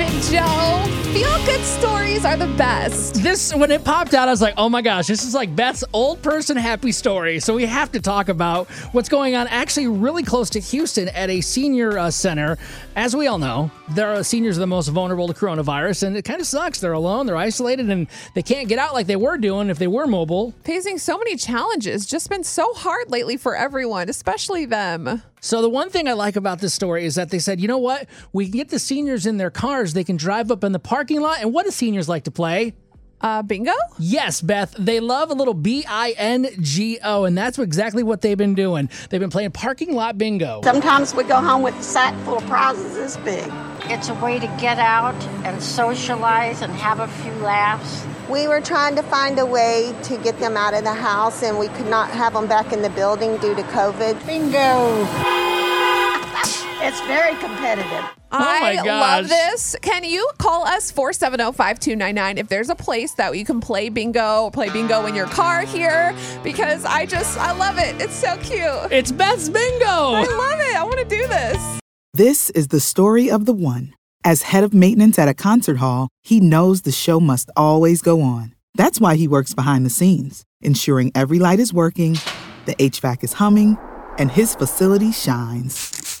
it, Joe. Feel-good stories are the best. This, when it popped out, I was like, oh my gosh, this is like Beth's old person happy story. So we have to talk about what's going on actually really close to Houston at a senior center. As we all know, their seniors are the most vulnerable to coronavirus, and it kind of sucks. They're alone, they're isolated, and they can't get out like they were doing if they were mobile. Facing so many challenges, just been so hard lately for everyone, especially them. So the one thing I like about this story is that they said, you know what? We can get the seniors in their cars. They can drive up in the parking lot. And what do seniors like to play? Bingo? Yes, Beth. They love a little B-I-N-G-O, and that's exactly what they've been doing. They've been playing parking lot bingo. Sometimes we go home with a sack full of prizes this big. It's a way to get out and socialize and have a few laughs. We were trying to find a way to get them out of the house, and we could not have them back in the building due to COVID. Bingo! It's very competitive. I love this. Can you call us 470-5299 if there's a place that you can play bingo in your car here? Because I love it. It's so cute. It's Beth's bingo. I love it. I want to do this. This is the story of the one. As head of maintenance at a concert hall, he knows the show must always go on. That's why he works behind the scenes, ensuring every light is working, the HVAC is humming, and his facility shines.